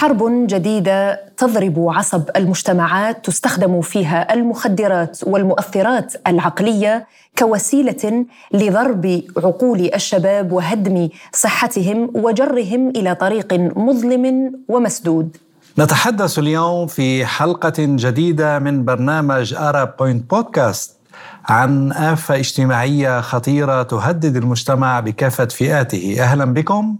حرب جديدة تضرب عصب المجتمعات، تستخدم فيها المخدرات والمؤثرات العقلية كوسيلة لضرب عقول الشباب وهدم صحتهم وجرهم إلى طريق مظلم ومسدود. نتحدث اليوم في حلقة جديدة من برنامج Arab Point Podcast عن آفة اجتماعية خطيرة تهدد المجتمع بكافة فئاته. أهلا بكم.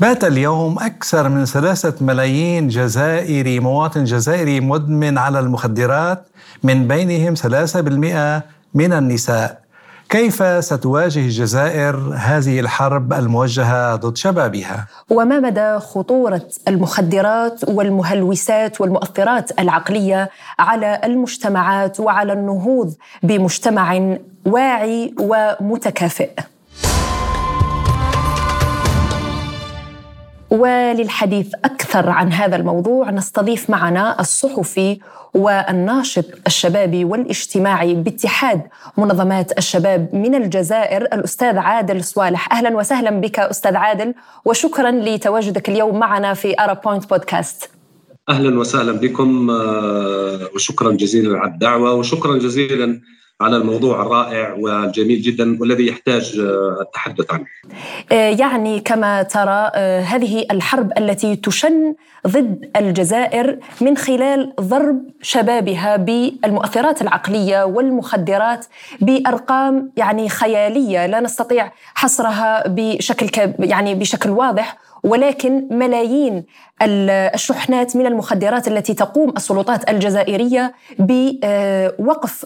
بات اليوم أكثر من 3 ملايين جزائري مواطن جزائري مدمن على المخدرات، من بينهم 3% من النساء. كيف ستواجه الجزائر هذه الحرب الموجهة ضد شبابها؟ وما مدى خطورة المخدرات والمهلوسات والمؤثرات العقلية على المجتمعات وعلى النهوض بمجتمع واعي ومتكافئ؟ وللحديث أكثر عن هذا الموضوع نستضيف معنا الصحفي والناشط الشبابي والاجتماعي باتحاد منظمات الشباب من الجزائر الأستاذ عادل صوالح. أهلا وسهلا بك أستاذ عادل، وشكرا لتواجدك اليوم معنا في أرب بوينت بودكاست. أهلا وسهلا بكم وشكرا جزيلا على الدعوة، وشكرا جزيلا على الموضوع الرائع والجميل جدا والذي يحتاج التحدث عنه. يعني كما ترى هذه الحرب التي تشن ضد الجزائر من خلال ضرب شبابها بالمؤثرات العقلية والمخدرات بأرقام يعني خيالية لا نستطيع حصرها بشكل واضح، ولكن ملايين الشحنات من المخدرات التي تقوم السلطات الجزائرية بوقف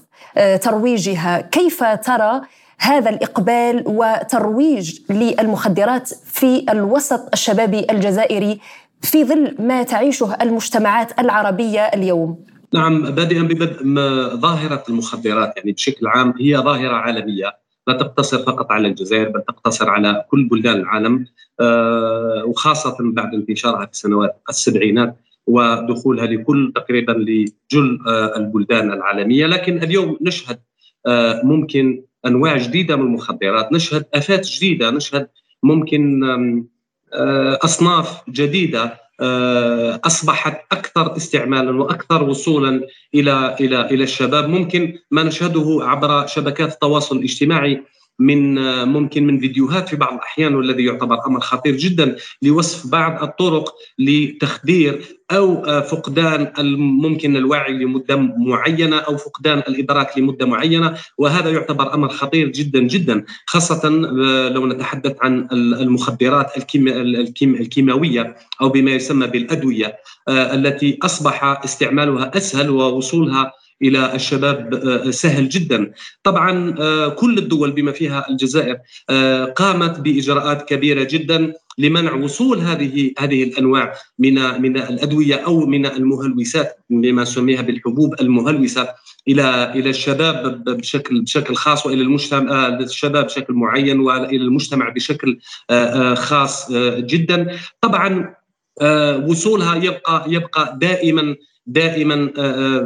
ترويجها. كيف ترى هذا الإقبال وترويج للمخدرات في الوسط الشبابي الجزائري في ظل ما تعيشه المجتمعات العربية اليوم؟ نعم، بادئا ببدء ظاهرة المخدرات يعني بشكل عام هي ظاهرة عالمية، لا تقتصر فقط على الجزائر بل تقتصر على كل بلدان العالم، وخاصة بعد انتشارها في سنوات السبعينات ودخولها لكل تقريبا لجل البلدان العالمية. لكن اليوم نشهد ممكن أنواع جديدة من المخدرات، نشهد آفات جديدة، نشهد ممكن أصناف جديدة أصبحت أكثر استعمالاً وأكثر وصولاً إلى الشباب. ممكن ما نشهده عبر شبكات التواصل الاجتماعي من فيديوهات في بعض الأحيان، والذي يعتبر أمر خطير جداً لوصف بعض الطرق لتخدير أو فقدان ممكن الوعي لمدة معينة أو فقدان الإدراك لمدة معينة، وهذا يعتبر أمر خطير جدا جدا، خاصة لو نتحدث عن المخدرات الكيماوية أو بما يسمى بالأدوية التي أصبح استعمالها أسهل ووصولها إلى الشباب سهل جدا. طبعا كل الدول بما فيها الجزائر قامت بإجراءات كبيرة جدا لمنع وصول هذه الأنواع من الأدوية أو من المهلوسات لما نسميها بالحبوب المهلوسة إلى الشباب بشكل خاص، وإلى الشباب بشكل معين، وإلى المجتمع بشكل خاص جدا. طبعا وصولها يبقى دائما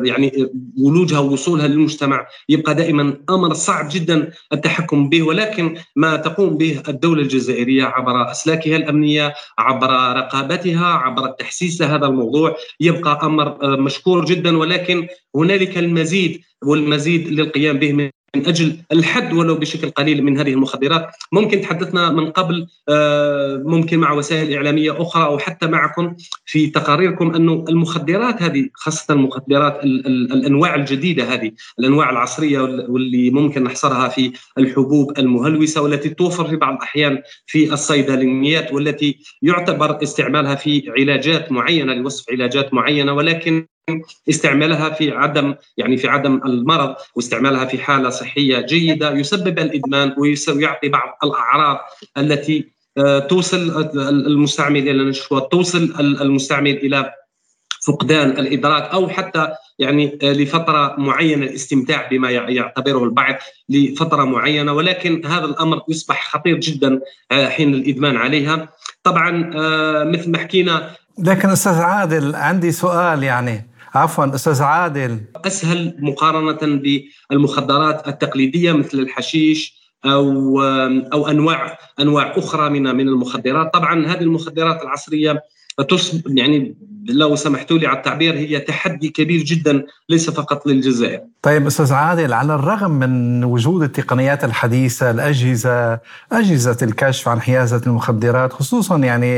يعني ولوجها ووصولها للمجتمع يبقى دائما أمر صعب جدا التحكم به، ولكن ما تقوم به الدولة الجزائرية عبر أسلاكها الأمنية، عبر رقابتها، عبر التحسيس لهذا الموضوع يبقى أمر مشكور جدا، ولكن هنالك المزيد والمزيد للقيام به من أجل الحد ولو بشكل قليل من هذه المخدرات. ممكن تحدثنا من قبل ممكن مع وسائل إعلامية أخرى أو حتى معكم في تقاريركم أن المخدرات هذه، خاصة المخدرات الأنواع الجديدة هذه، الأنواع العصرية واللي ممكن نحصرها في الحبوب المهلوسة والتي توفر في بعض الأحيان في الصيدليات، والتي يعتبر استعمالها في علاجات معينة لوصف علاجات معينة، ولكن استعمالها في عدم المرض واستعمالها في حالة صحية جيدة يسبب الإدمان ويعطي بعض الأعراض التي توصل المستعمل إلى النشوة، توصل المستعمل إلى فقدان الإدراك، أو حتى يعني لفترة معينة الاستمتاع بما يعتبره البعض لفترة معينة، ولكن هذا الأمر يصبح خطير جدا حين الإدمان عليها. طبعا مثل ما حكينا. لكن أستاذ عادل عندي سؤال، يعني عفوا أستاذ عادل، أسهل مقارنة بالمخدرات التقليدية مثل الحشيش او انواع اخرى من المخدرات. طبعا هذه المخدرات العصريه تصب، يعني لو سمحتوا لي على التعبير، هي تحدي كبير جدا ليس فقط للجزائر. طيب أستاذ عادل، على الرغم من وجود التقنيات الحديثة، أجهزة الكشف عن حيازة المخدرات خصوصا يعني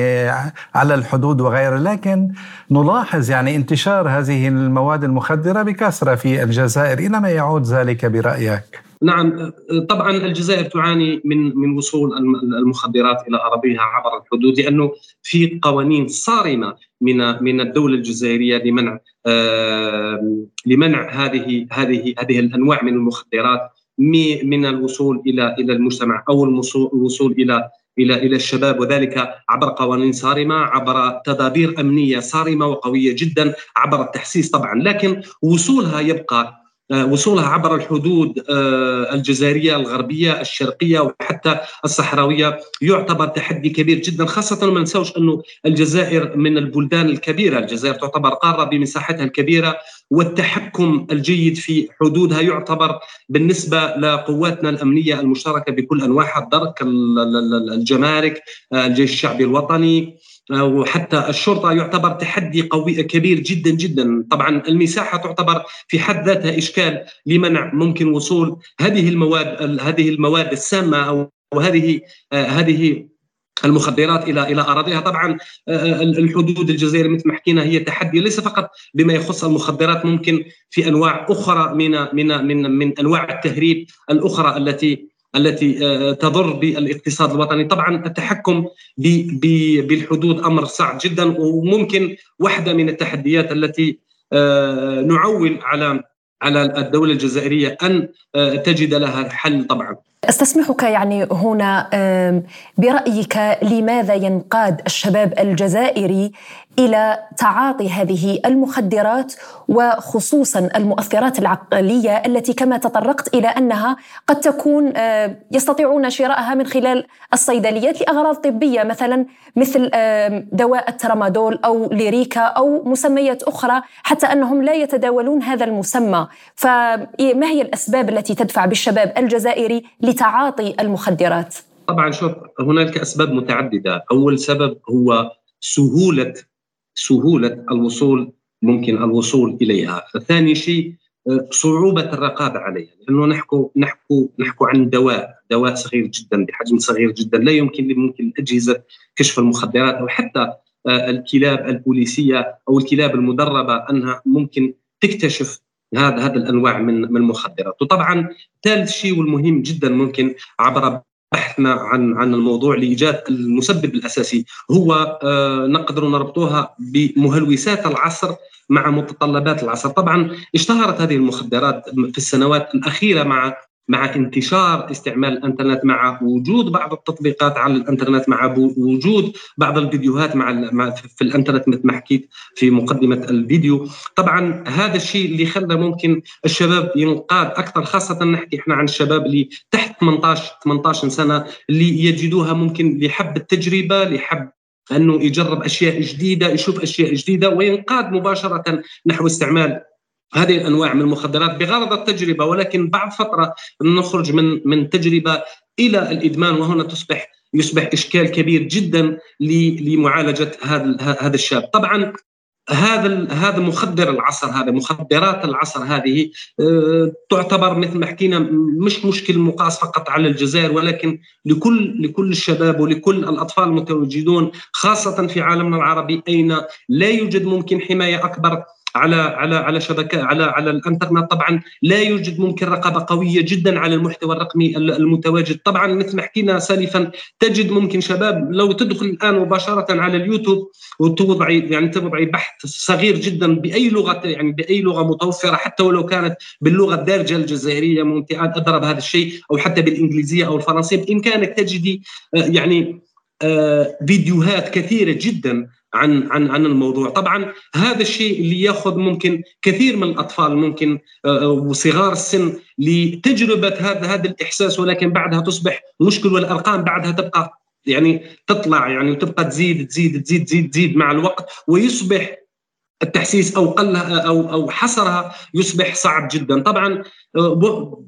على الحدود وغيره، لكن نلاحظ يعني انتشار هذه المواد المخدرة بكثرة في الجزائر. إلى ما يعود ذلك برأيك؟ نعم طبعا الجزائر تعاني من وصول المخدرات الى اراضيها عبر الحدود، لانه في قوانين صارمه من الدوله الجزائريه لمنع هذه الانواع من المخدرات من الوصول الى المجتمع، او الوصول الى الشباب، وذلك عبر قوانين صارمه، عبر تدابير امنيه صارمه وقويه جدا، عبر التحسيس طبعا. لكن وصولها يبقى، وصولها عبر الحدود الجزائرية الغربية الشرقية وحتى الصحراوية يعتبر تحدي كبير جدا، خاصة ما ننساوش أنه الجزائر من البلدان الكبيرة. الجزائر تعتبر قارة بمساحتها الكبيرة، والتحكم الجيد في حدودها يعتبر بالنسبة لقواتنا الأمنية المشتركة بكل أنواعها، الدرك، الجمارك، الجيش الشعبي الوطني وحتى الشرطة، يعتبر تحدي قوي كبير جدا جدا. طبعا المساحة تعتبر في حد ذاتها إشكال لمنع ممكن وصول هذه المواد السامة أو هذه المخدرات الى اراضيها. طبعا الحدود الجزائريه مثل ما حكينا هي تحدي ليس فقط بما يخص المخدرات، ممكن في انواع اخرى من انواع التهريب الاخرى التي تضر بالاقتصاد الوطني. طبعا التحكم بالحدود امر صعب جدا، وممكن واحده من التحديات التي نعول على الدولة الجزائرية أن تجد لها حل. طبعا استسمحك يعني هنا، برأيك لماذا ينقاد الشباب الجزائري إلى تعاطي هذه المخدرات، وخصوصا المؤثرات العقلية التي كما تطرقت إلى أنها قد تكون يستطيعون شراءها من خلال الصيدليات لأغراض طبية، مثلا مثل دواء الترامادول أو ليريكا أو مسميات أخرى، حتى أنهم لا يتداولون هذا المسمى؟ فما هي الأسباب التي تدفع بالشباب الجزائري لتعاطي المخدرات؟ طبعا شوف، هناك أسباب متعددة. أول سبب هو سهولة الوصول، ممكن الوصول إليها. ثاني شيء صعوبة الرقابة عليها، لأنه نحكو عن دواء صغير جدا، بحجم صغير جدا، لا يمكن أجهزة كشف المخدرات أو حتى الكلاب البوليسية أو الكلاب المدربة أنها ممكن تكتشف هذا الأنواع من المخدرات. وطبعا ثالث شيء والمهم جدا، ممكن عبر بحثنا عن الموضوع لإيجاد المسبب الأساسي، هو نقدر نربطوها بمهلوسات العصر مع متطلبات العصر. طبعا اشتهرت هذه المخدرات في السنوات الأخيرة مع انتشار استعمال الانترنت، مع وجود بعض التطبيقات على الانترنت، مع وجود بعض الفيديوهات في الانترنت، مثل ما حكيت في مقدمة الفيديو. طبعا هذا الشيء اللي خلى ممكن الشباب ينقاد أكثر، خاصة نحكي احنا عن الشباب اللي تحت 18 سنة، اللي يجدوها ممكن لحب التجربة، لحب أنه يجرب أشياء جديدة، يشوف أشياء جديدة، وينقاد مباشرة نحو استعمال هذه الأنواع من المخدرات بغرض التجربة. ولكن بعد فترة نخرج من تجربة إلى الإدمان، وهنا يصبح إشكال كبير جدا لمعالجة هذا الشاب. طبعا هذا مخدر العصر، هذا مخدرات العصر هذه تعتبر مثل ما حكينا مش مشكل مقاس فقط على الجزائر، ولكن لكل الشباب ولكل الأطفال المتواجدون، خاصة في عالمنا العربي أين لا يوجد ممكن حماية أكبر على شبكة على الانترنت. طبعا لا يوجد ممكن رقابة قوية جدا على المحتوى الرقمي المتواجد. طبعا مثل ما حكينا سالفا، تجد ممكن شباب لو تدخل الآن مباشرة على اليوتيوب وتوضعي بحث صغير جدا بأي لغة متوفرة، حتى ولو كانت باللغة الدارجة الجزائرية، ممكن أضرب هذا الشيء، أو حتى بالإنجليزية أو الفرنسية، بإمكانك تجدي فيديوهات كثيرة جدا عن الموضوع. طبعا هذا الشيء اللي ياخذ ممكن كثير من الأطفال ممكن وصغار السن لتجربة هذا الإحساس، ولكن بعدها تصبح مشكل، والأرقام بعدها تبقى تطلع، تبقى تزيد مع الوقت، ويصبح التحسيس أو قلها أو حصرها يصبح صعب جدا. طبعا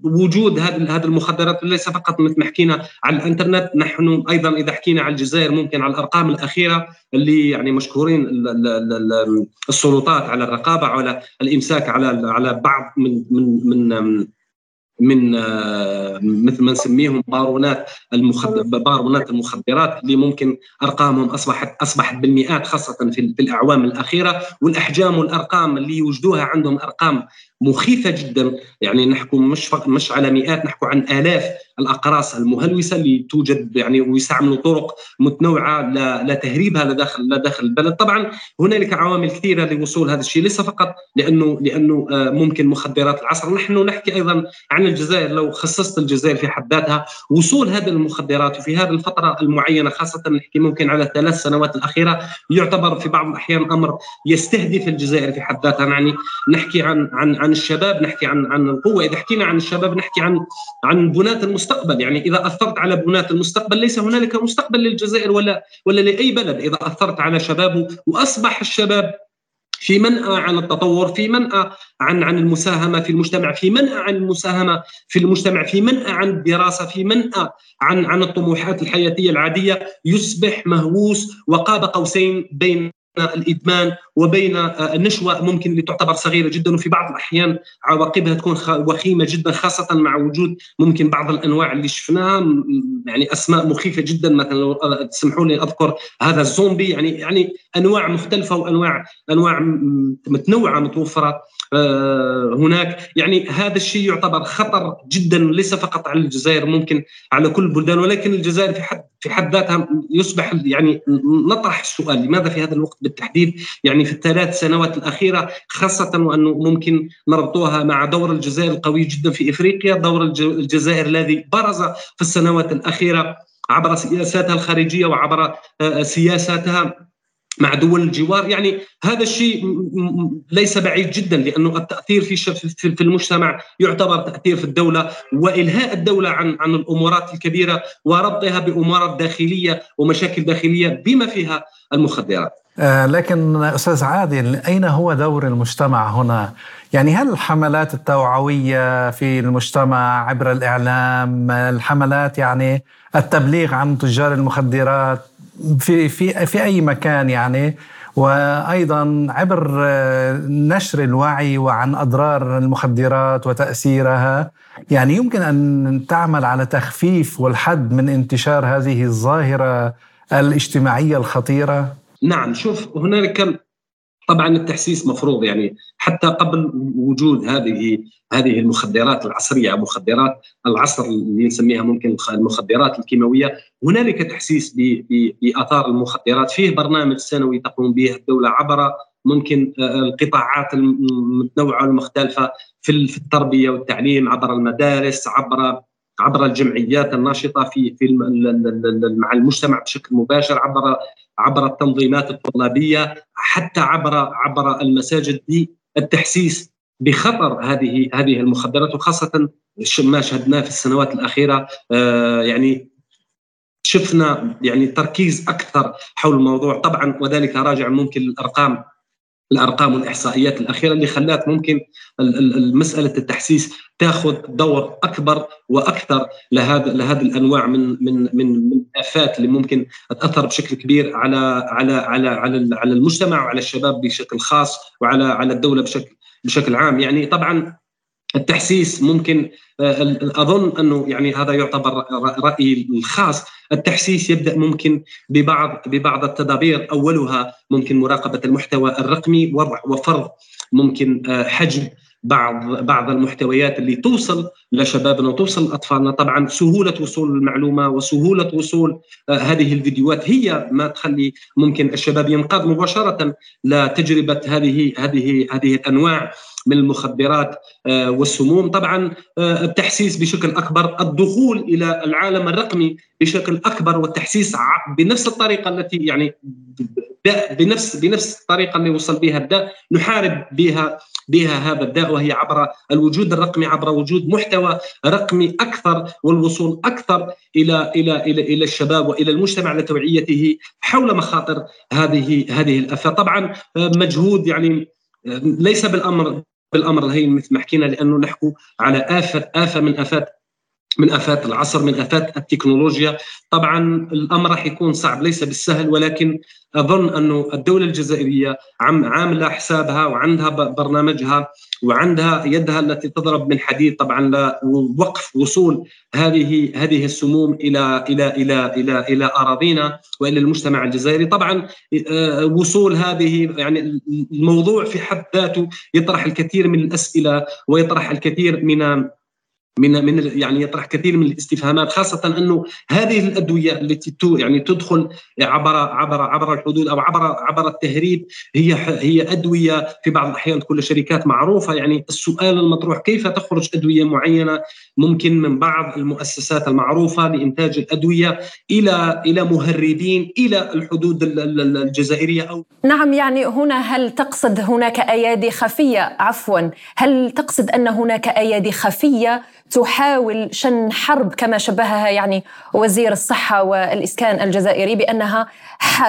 وجود هذه المخدرات ليس فقط مثل ما حكينا على الانترنت، نحن أيضا إذا حكينا على الجزائر ممكن على الأرقام الأخيرة اللي يعني مشكورين السلطات على الرقابة على الإمساك على بعض من مثل ما نسميهم بارونات المخدرات اللي ممكن ارقامهم اصبحت بالمئات خاصه في الاعوام الاخيره، والاحجام والارقام اللي يوجدوها عندهم ارقام مخيفه جدا، يعني نحكوا مش على مئات، نحكوا عن الاف الاقراص المهلوسه اللي توجد يعني ويستعملوا طرق متنوعه لتهريبها لداخل البلد. طبعا هنالك عوامل كثيره لوصول هذا الشيء، ليس فقط لانه ممكن مخدرات العصر. نحن نحكي ايضا عن الجزائر، لو خصصت الجزائر في حد ذاتها وصول هذه المخدرات وفي هذه الفتره المعينه خاصه نحكي ممكن على 3 سنوات الاخيره، يعتبر في بعض الاحيان امر يستهدف الجزائر في حد ذاتها. يعني نحكي عن الشباب، نحكي عن القوه. اذا حكينا عن الشباب نحكي عن بنات المستقبل، يعني اذا اثرت على بنات المستقبل ليس هنالك مستقبل للجزائر ولا لاي بلد اذا اثرت على شبابه، واصبح الشباب في منأى عن التطور، في منأى عن المساهمة في المجتمع، في منأى عن المساهمة في المجتمع، في منأى عن الدراسة، في منأى عن الطموحات الحياتية العادية، يصبح مهووس وقاب قوسين بين الإدمان وبين النشوة ممكن اللي تعتبر صغيرة جدا، وفي بعض الأحيان عواقبها تكون وخيمة جدا، خاصة مع وجود ممكن بعض الأنواع اللي شفناها، يعني أسماء مخيفة جدا. مثلا تسمحوني أذكر هذا الزومبي، يعني أنواع مختلفة وأنواع متنوعة متوفرة هناك. يعني هذا الشيء يعتبر خطر جدا، ليس فقط على الجزائر، ممكن على كل البلدان، ولكن الجزائر في حد ذاتها يصبح يعني نطرح السؤال لماذا في هذا الوقت بالتحديد، يعني في 3 سنوات الأخيرة، خاصة وأنه ممكن نربطوها مع دور الجزائر القوي جدا في إفريقيا، دور الجزائر الذي برز في السنوات الأخيرة عبر سياساتها الخارجية وعبر سياساتها مع دول الجوار. يعني هذا الشيء ليس بعيد جدا، لأنه التأثير في المجتمع يعتبر تأثير في الدولة، وإلهاء الدولة عن الأمورات الكبيرة وربطها بأمورات داخلية ومشاكل داخلية بما فيها المخدرات. لكن أستاذ عادل، أين هو دور المجتمع هنا؟ يعني هل الحملات التوعوية في المجتمع عبر الإعلام، الحملات يعني التبليغ عن تجار المخدرات في أي مكان، يعني وأيضا عبر نشر الوعي وعن أضرار المخدرات وتأثيرها، يعني يمكن أن تعمل على تخفيف والحد من انتشار هذه الظاهرة الاجتماعية الخطيرة؟ نعم، شوف، هنالك طبعا التحسيس مفروض، يعني حتى قبل وجود هذه المخدرات العصرية، مخدرات العصر اللي نسميها ممكن المخدرات الكيماوية، هنالك تحسيس بآثار المخدرات. فيه برنامج سنوي تقوم به الدولة عبر ممكن القطاعات المتنوعة والمختلفة في التربية والتعليم، عبر المدارس، عبر الجمعيات الناشطة في مع المجتمع بشكل مباشر، عبر التنظيمات الطلابية، حتى عبر المساجد، للتحسيس بخطر هذه المخدرات. وخاصة ما شهدناه في السنوات الأخيرة، يعني شفنا يعني تركيز أكثر حول الموضوع، طبعا وذلك راجع ممكن الأرقام والإحصائيات الأخيرة اللي خلات ممكن مسألة التحسيس تأخذ دور أكبر وأكثر لهذه الأنواع من آفات اللي ممكن تأثر بشكل كبير على المجتمع وعلى الشباب بشكل خاص، وعلى الدولة بشكل عام. يعني طبعا التحسيس ممكن، أظن أنه يعني هذا يعتبر رأيي الخاص، التحسيس يبدأ ممكن ببعض التدابير، أولها ممكن مراقبة المحتوى الرقمي، وضع وفرض ممكن حجم بعض المحتويات اللي توصل لشبابنا وتوصل لأطفالنا. طبعا سهولة وصول المعلومة وسهولة وصول هذه الفيديوهات هي ما تخلي ممكن الشباب ينقاد مباشرة لتجربة هذه الأنواع من المخدرات والسموم. طبعا التحسيس بشكل أكبر، الدخول إلى العالم الرقمي بشكل أكبر، والتحسيس بنفس الطريقة التي يعني بنفس الطريقة اللي وصل بها الداء نحارب بها هذا الداء، وهي عبر الوجود الرقمي، عبر وجود محتوى رقمي أكثر والوصول أكثر إلى الشباب وإلى المجتمع لتوعيته حول مخاطر هذه الآفات. طبعا مجهود يعني ليس بالأمر الهين مثل ما حكينا، لأنه نحكو على آفة من آفات العصر، من آفات التكنولوجيا. طبعا الأمر راح يكون صعب، ليس بالسهل، ولكن أظن أنه الدولة الجزائرية عاملة حسابها وعندها برنامجها وعندها يدها التي تضرب من حديد طبعا لوقف وصول هذه السموم إلى إلى إلى إلى إلى أراضينا وإلى المجتمع الجزائري. طبعا وصول هذه يعني الموضوع في حد ذاته يطرح الكثير من الأسئلة، ويطرح الكثير من يعني يطرح كثير من الاستفهامات، خاصة أنه هذه الأدوية التي يعني تدخل عبر الحدود أو عبر التهريب هي أدوية في بعض الأحيان كل شركات معروفة. يعني السؤال المطروح، كيف تخرج أدوية معينة ممكن من بعض المؤسسات المعروفة لإنتاج الأدوية إلى مهربين إلى الحدود الجزائرية أو نعم. يعني هنا هل تقصد هناك أيادي خفية، هل تقصد أن هناك أيادي خفية تحاول شن حرب كما شبهها يعني وزير الصحة والإسكان الجزائري بأنها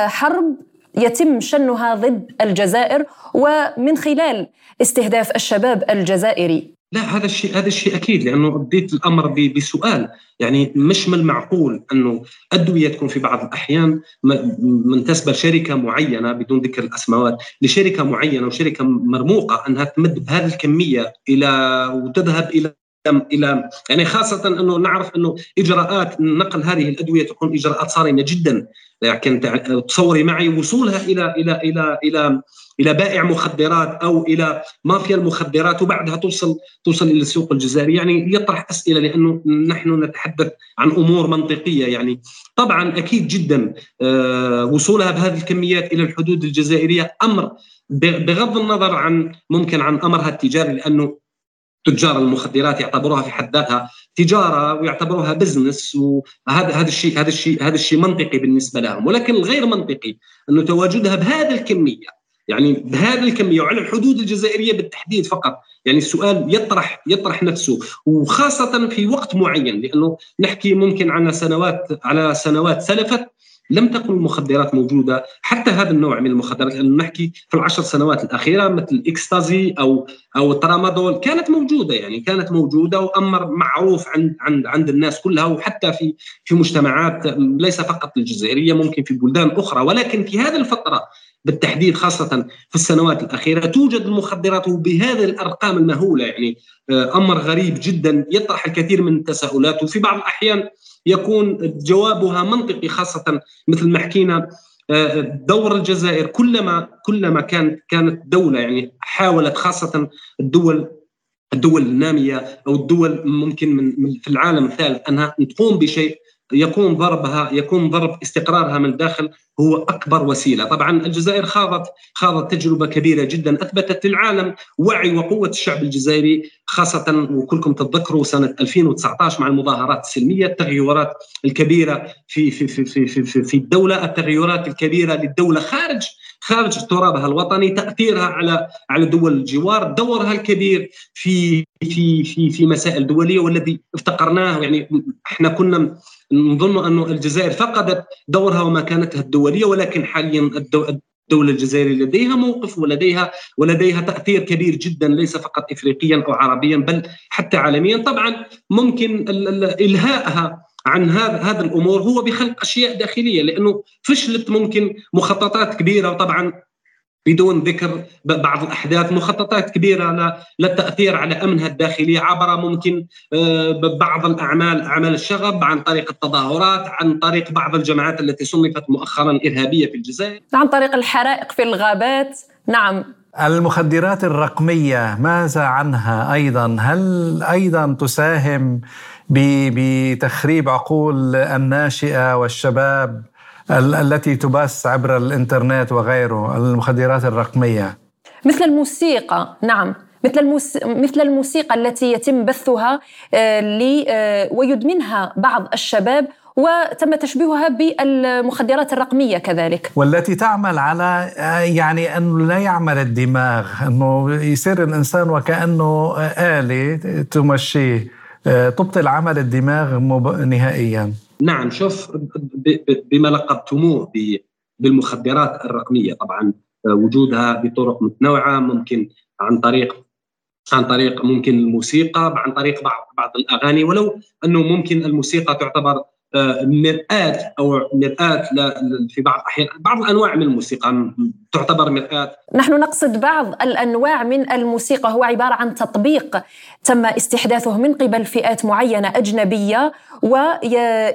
حرب يتم شنها ضد الجزائر ومن خلال استهداف الشباب الجزائري؟ لا، هذا الشيء أكيد، لأنه بديت الأمر بسؤال. يعني مش من المعقول أنه أدوية تكون في بعض الأحيان منتسبة لشركة معينة بدون ذكر الأسماوات، لشركة معينة وشركة مرموقة أنها تمد بهذه الكمية وتذهب إلى يعني، خاصة أنه نعرف أنه إجراءات نقل هذه الأدوية تكون إجراءات صارمة جدا. لكن تصوري معي وصولها إلى إلى إلى إلى إلى بائع مخدرات أو إلى مافيا المخدرات، وبعدها توصل إلى السوق الجزائري. يعني يطرح أسئلة، لأنه نحن نتحدث عن أمور منطقية. يعني طبعا أكيد جدا وصولها بهذه الكميات إلى الحدود الجزائرية أمر، بغض النظر عن ممكن عن أمرها التجاري، لأنه تجار المخدرات يعتبروها في حد ذاتها تجارة ويعتبروها بزنس، وهذا هذا الشيء منطقي بالنسبة لهم. ولكن الغير منطقي أنه تواجدها بهذه الكمية، يعني بهذه الكمية وعلى الحدود الجزائرية بالتحديد فقط. يعني السؤال يطرح نفسه، وخاصة في وقت معين، لأنه نحكي ممكن على سنوات سلفت لم تكن المخدرات موجودة، حتى هذا النوع من المخدرات. لأنه نحكي في 10 سنوات الأخيرة مثل الإكستازي أو الترامادول كانت موجودة وأمر معروف عند الناس كلها، وحتى في مجتمعات ليس فقط الجزائرية، ممكن في بلدان أخرى. ولكن في هذه الفترة بالتحديد، خاصة في السنوات الأخيرة، توجد المخدرات بهذه الأرقام المهولة. يعني أمر غريب جدا يطرح الكثير من التساؤلات، وفي بعض الأحيان يكون جوابها منطقي، خاصة مثل ما حكينا دور الجزائر كلما كانت دولة يعني حاولت، خاصة الدول النامية أو الدول ممكن في العالم الثالث أنها تقوم بشيء، يكون ضرب استقرارها من الداخل هو أكبر وسيلة. طبعا الجزائر خاضت تجربة كبيرة جدا أثبتت للعالم وعي وقوة الشعب الجزائري، خاصة وكلكم تتذكروا سنة 2019 مع المظاهرات السلمية، التغيرات الكبيرة في الدولة، التغيرات الكبيرة للدولة خارج ترابها الوطني، تأثيرها على دول الجوار، دورها الكبير في مسائل دولية، والذي افتقرناه. يعني احنا كنا نظن أن الجزائر فقدت دورها ومكانتها الدولية، ولكن حاليا الدولة الجزائرية لديها موقف ولديها تأثير كبير جدا، ليس فقط إفريقيا أو عربيا بل حتى عالميا. طبعا ممكن إلهاءها عن هذا الأمور هو بخلق أشياء داخلية، لأنه فشلت ممكن مخططات كبيرة، وطبعا بدون ذكر بعض الأحداث، مخططات كبيرة للتأثير على أمنها الداخلي عبر ممكن بعض الأعمال، أعمال الشغب، عن طريق التظاهرات، عن طريق بعض الجماعات التي صنفت مؤخرا إرهابية في الجزائر، عن طريق الحرائق في الغابات. نعم، المخدرات الرقمية ماذا عنها أيضا؟ هل أيضا تساهم بتخريب عقول الناشئة والشباب التي تبث عبر الإنترنت وغيره، المخدرات الرقمية مثل الموسيقى؟ نعم، مثل الموسيقى التي يتم بثها ويدمنها بعض الشباب، وتم تشبيهها بالمخدرات الرقمية كذلك، والتي تعمل على يعني أنه لا يعمل الدماغ، أنه يصير الإنسان وكأنه آلة تمشيه، تبطل عمل الدماغ نهائيا. نعم، شوف بما لقبتموه بالمخدرات الرقمية، طبعا وجودها بطرق متنوعة، ممكن عن طريق ممكن الموسيقى، عن طريق بعض الأغاني، ولو أنه ممكن الموسيقى تعتبر مرآة أو مرآة في بعض الأحيان، بعض الأنواع من الموسيقى تعتبر مرآة. نحن نقصد بعض الأنواع من الموسيقى هو عبارة عن تطبيق تم استحداثه من قبل فئات معينة أجنبية،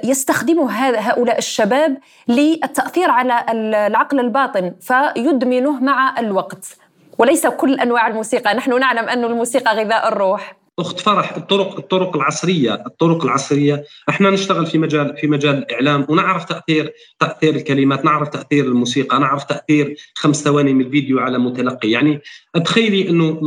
ويستخدمه هؤلاء الشباب للتأثير على العقل الباطن فيدمنه مع الوقت، وليس كل أنواع الموسيقى. نحن نعلم أن الموسيقى غذاء الروح. أخت فرح، الطرق العصرية احنا نشتغل في مجال الإعلام، ونعرف تأثير الكلمات، نعرف تأثير الموسيقى، نعرف تأثير 5 ثواني من الفيديو على متلقي. يعني تخيلي انه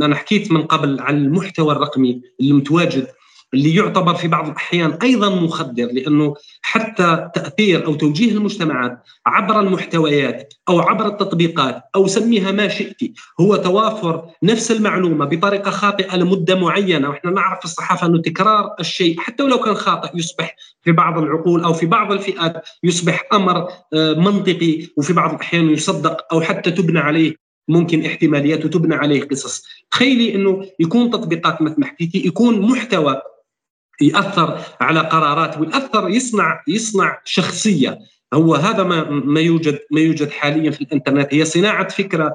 انا حكيت من قبل عن المحتوى الرقمي المتواجد اللي يعتبر في بعض الأحيان أيضاً مخدر، لأنه حتى تأثير أو توجيه المجتمعات عبر المحتويات أو عبر التطبيقات أو سميها ما شئت، هو توافر نفس المعلومة بطريقة خاطئة لمدة معينة. وإحنا نعرف في الصحافة أنه تكرار الشيء حتى ولو كان خاطئ يصبح في بعض العقول أو في بعض الفئات يصبح أمر منطقي، وفي بعض الأحيان يصدق أو حتى تبنى عليه ممكن احتماليات وتبنى عليه قصص. تخيلي أنه يكون تطبيقات مثل ما حكيتي، يكون محتوى يأثر على قرارات ويأثر يصنع شخصية. هو هذا ما يوجد حاليا في الانترنت، هي صناعة فكرة،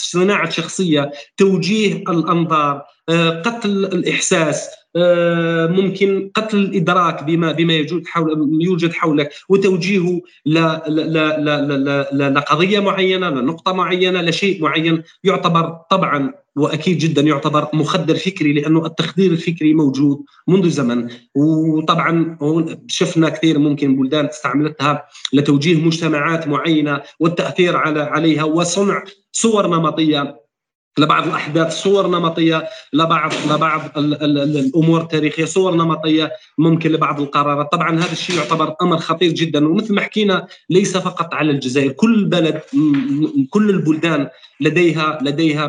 صناعة شخصية، توجيه الأنظار، قتل الإحساس، ممكن قتل الإدراك بما يوجد حولك، وتوجيهه لقضية معينة، لنقطة معينة، لشيء معين، يعتبر طبعا وأكيد جدا يعتبر مخدر فكري، لأنه التخدير الفكري موجود منذ زمن. وطبعا شفنا كثير ممكن بلدان استعملتها لتوجيه مجتمعات معينة والتأثير عليها، وصنع صور نمطية لبعض الأحداث، صور نمطية لبعض الأمور التاريخية، صور نمطية ممكن لبعض القرارات. طبعا هذا الشيء يعتبر أمر خطير جدا، ومثل ما حكينا ليس فقط على الجزائر، كل البلدان لديها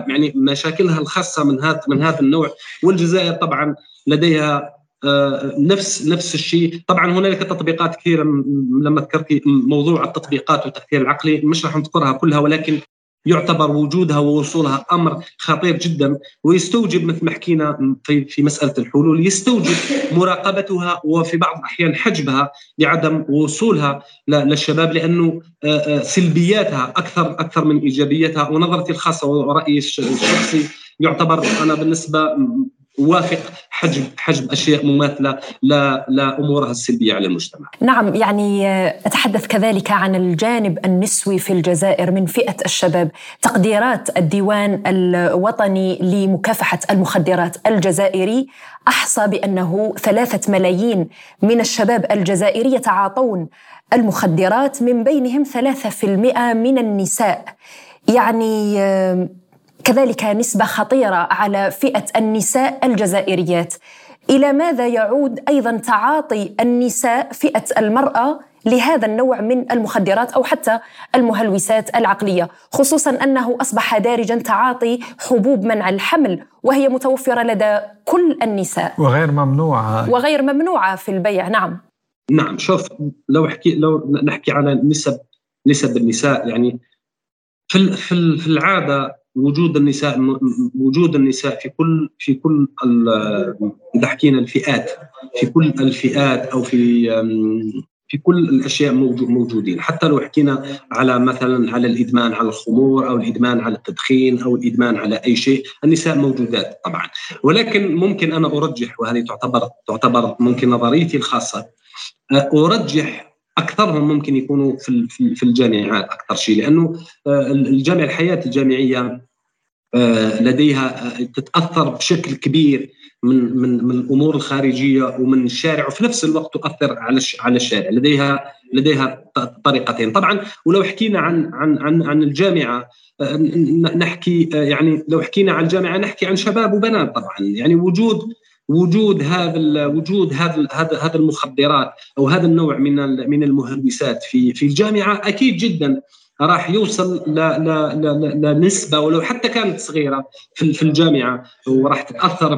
يعني مشاكلها الخاصة من هذا النوع، والجزائر طبعا لديها نفس الشيء. طبعا هنالك تطبيقات كثيرة، لما ذكرتي موضوع التطبيقات والتأثير العقلي مش راح نذكرها كلها، ولكن يعتبر وجودها ووصولها أمر خطير جدا، ويستوجب مثل ما حكينا في مسألة الحلول، يستوجب مراقبتها وفي بعض الأحيان حجبها لعدم وصولها للشباب، لأنه سلبياتها أكثر من إيجابياتها. ونظرتي الخاصة ورأيي الشخصي يعتبر أنا بالنسبة وافق حجب أشياء مماثلة لأمورها السلبية على المجتمع. نعم، يعني أتحدث كذلك عن الجانب النسوي في الجزائر من فئة الشباب. تقديرات الديوان الوطني لمكافحة المخدرات الجزائري أحصى بأنه 3 ملايين من الشباب الجزائري يتعاطون المخدرات، من بينهم 3% من النساء، يعني كذلك نسبة خطيرة على فئة النساء الجزائريات. إلى ماذا يعود أيضا تعاطي النساء، فئة المرأة، لهذا النوع من المخدرات أو حتى المهلوسات العقلية، خصوصا أنه أصبح دارجا تعاطي حبوب منع الحمل، وهي متوفرة لدى كل النساء وغير ممنوعة في البيع. نعم، شوف لو نحكي على نسب النساء، يعني في العادة وجود النساء في كل إذا حكينا الفئات، في كل الفئات أو في كل الأشياء موجودين. حتى لو حكينا على مثلا على الإدمان على الخمور أو الإدمان على التدخين أو الإدمان على أي شيء، النساء موجودات طبعا. ولكن ممكن أنا أرجح، وهذه تعتبر ممكن نظريتي الخاصة، أرجح أكثرهم ممكن يكونوا في الجامعات أكثر شيء، لأنه الجامعة، الحياة الجامعية لديها تتأثر بشكل كبير من الأمور الخارجية ومن الشارع، وفي نفس الوقت تؤثر على الشارع. لديها طريقتين طبعا. ولو حكينا عن الجامعة، نحكي يعني لو حكينا عن الجامعة نحكي عن شباب وبنات طبعا. يعني وجود هذا المخدرات او هذا النوع من المهلوسات في الجامعة اكيد جدا راح يوصل لنسبة ولو حتى كانت صغيرة في الجامعة، وراح تتأثر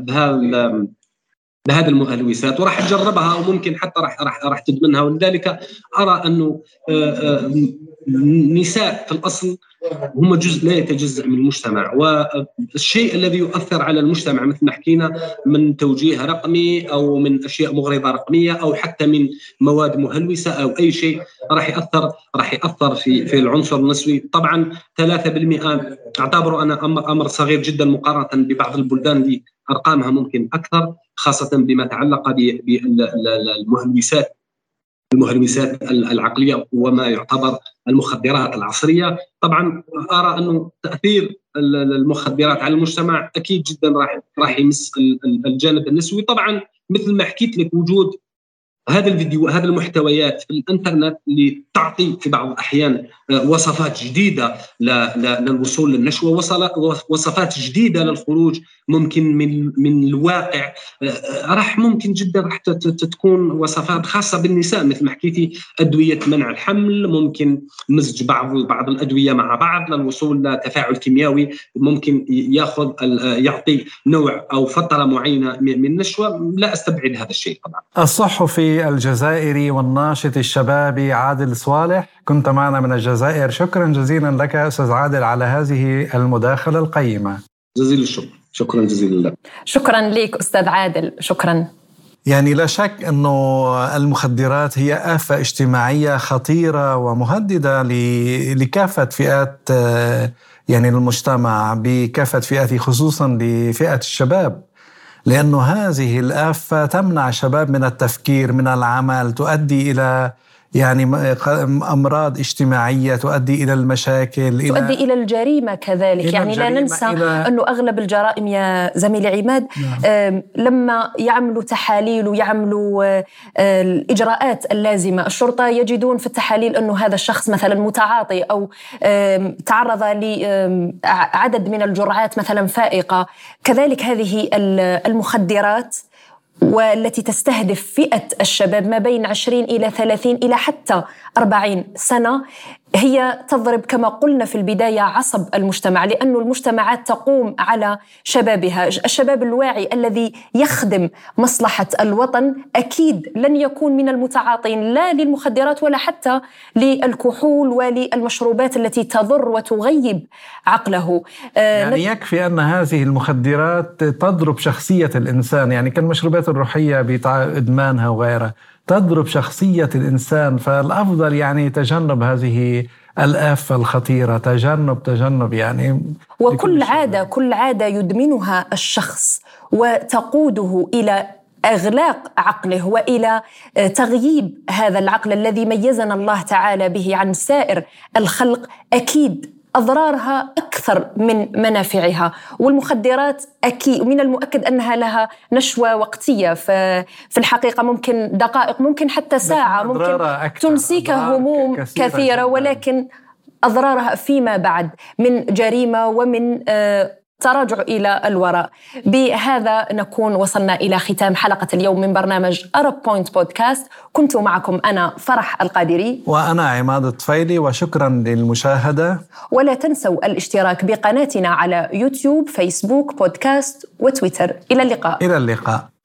بهذه المهلوسات وراح تجربها، وممكن حتى راح تدمنها. ولذلك أرى أنه النساء في الأصل هم جزء لا يتجزأ من المجتمع، والشيء الذي يؤثر على المجتمع مثل ما حكينا من توجيه رقمي أو من أشياء مغرضة رقمية أو حتى من مواد مهلوسة أو أي شيء راح يأثر في العنصر النسوي. طبعا 3% أعتبره أنا أمر صغير جدا مقارنة ببعض البلدان اللي أرقامها ممكن أكثر، خاصة بما تعلق بالمهلوسات العقلية وما يعتبر المخدرات العصرية. طبعا أرى أنه تأثير المخدرات على المجتمع أكيد جدا راح يمس الجانب النسوي. طبعا مثل ما حكيت لك، وجود هذا الفيديو هذه المحتويات في الانترنت اللي تعطي في بعض الأحيان وصفات جديدة للوصول للنشوة، وصفات جديدة للخروج ممكن من الواقع، راح ممكن جدا راح تكون وصفات خاصة بالنساء مثل ما حكيتي، أدوية منع الحمل، ممكن مزج بعض الأدوية مع بعض للوصول لتفاعل كيميائي ممكن يعطي نوع أو فترة معينة من النشوة. لا أستبعد هذا الشيء طبعا. الصحفي الجزائري والناشط الشبابي عادل صوالح، كنت معنا من الجزائر. شكرا جزيلا لك أستاذ عادل على هذه المداخلة القيمة. جزيل الشكر، شكرا جزيلا لك. شكرا لك أستاذ عادل، شكرا. يعني لا شك أنه المخدرات هي آفة اجتماعية خطيرة ومهددة لكافة فئات يعني المجتمع بكافة فئاته، خصوصا لفئة الشباب، لأنه هذه الآفة تمنع الشباب من التفكير، من العمل، تؤدي إلى يعني أمراض اجتماعية، تؤدي إلى المشاكل، تؤدي إلى الجريمة كذلك. يعني لا ننسى أنه أغلب الجرائم يا زميلي عماد لما يعملوا تحاليل ويعملوا الإجراءات اللازمة الشرطة، يجدون في التحاليل أنه هذا الشخص مثلا متعاطي أو تعرض لعدد من الجرعات مثلا فائقة. كذلك هذه المخدرات والتي تستهدف فئة الشباب ما بين 20 إلى 30 إلى حتى 40 سنة، هي تضرب كما قلنا في البداية عصب المجتمع، لأن المجتمعات تقوم على شبابها. الشباب الواعي الذي يخدم مصلحة الوطن أكيد لن يكون من المتعاطين لا للمخدرات ولا حتى للكحول وللمشروبات التي تضر وتغيب عقله. يعني يكفي أن هذه المخدرات تضرب شخصية الإنسان، يعني كالمشروبات الروحية بإدمانها وغيرها تضرب شخصية الإنسان، فالأفضل يعني تجنب هذه الآفة الخطيرة، تجنب يعني. وكل عادة يدمنها الشخص وتقوده إلى إغلاق عقله وإلى تغييب هذا العقل الذي ميزنا الله تعالى به عن سائر الخلق، أكيد أضرارها أكثر من منافعها. والمخدرات أكيد من المؤكد أنها لها نشوة وقتية، في الحقيقة ممكن دقائق، ممكن حتى ساعة، ممكن تنسيك هموم كثيرة، ولكن أضرارها فيما بعد من جريمة ومن تراجع إلى الوراء. بهذا نكون وصلنا إلى ختام حلقة اليوم من برنامج Arab Point Podcast. كنت معكم أنا فرح القادري وأنا عماد الطفيلي، وشكرا للمشاهدة، ولا تنسوا الاشتراك بقناتنا على يوتيوب، فيسبوك، بودكاست وتويتر. إلى اللقاء.